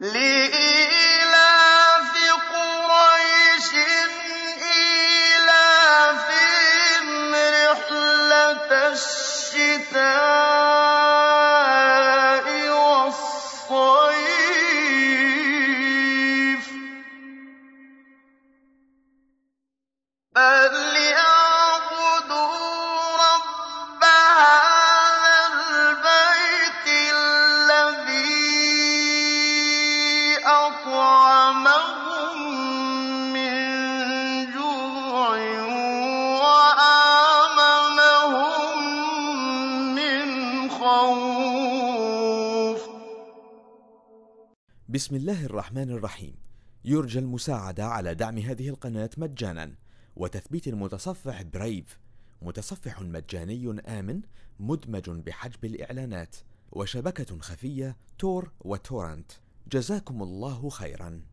لإلاف قريش إلافهم رحلة الشتاء والصيف فليعبدوا رب هذا البيت الذي أطعمهم من جوع وآمنهم من خوف. بسم الله الرحمن الرحيم. يرجى المساعدة على دعم هذه القناة مجانا وتثبيت المتصفح برايف، متصفح مجاني آمن مدمج بحجب الإعلانات وشبكة خفية تور وتورنت. جزاكم الله خيرا.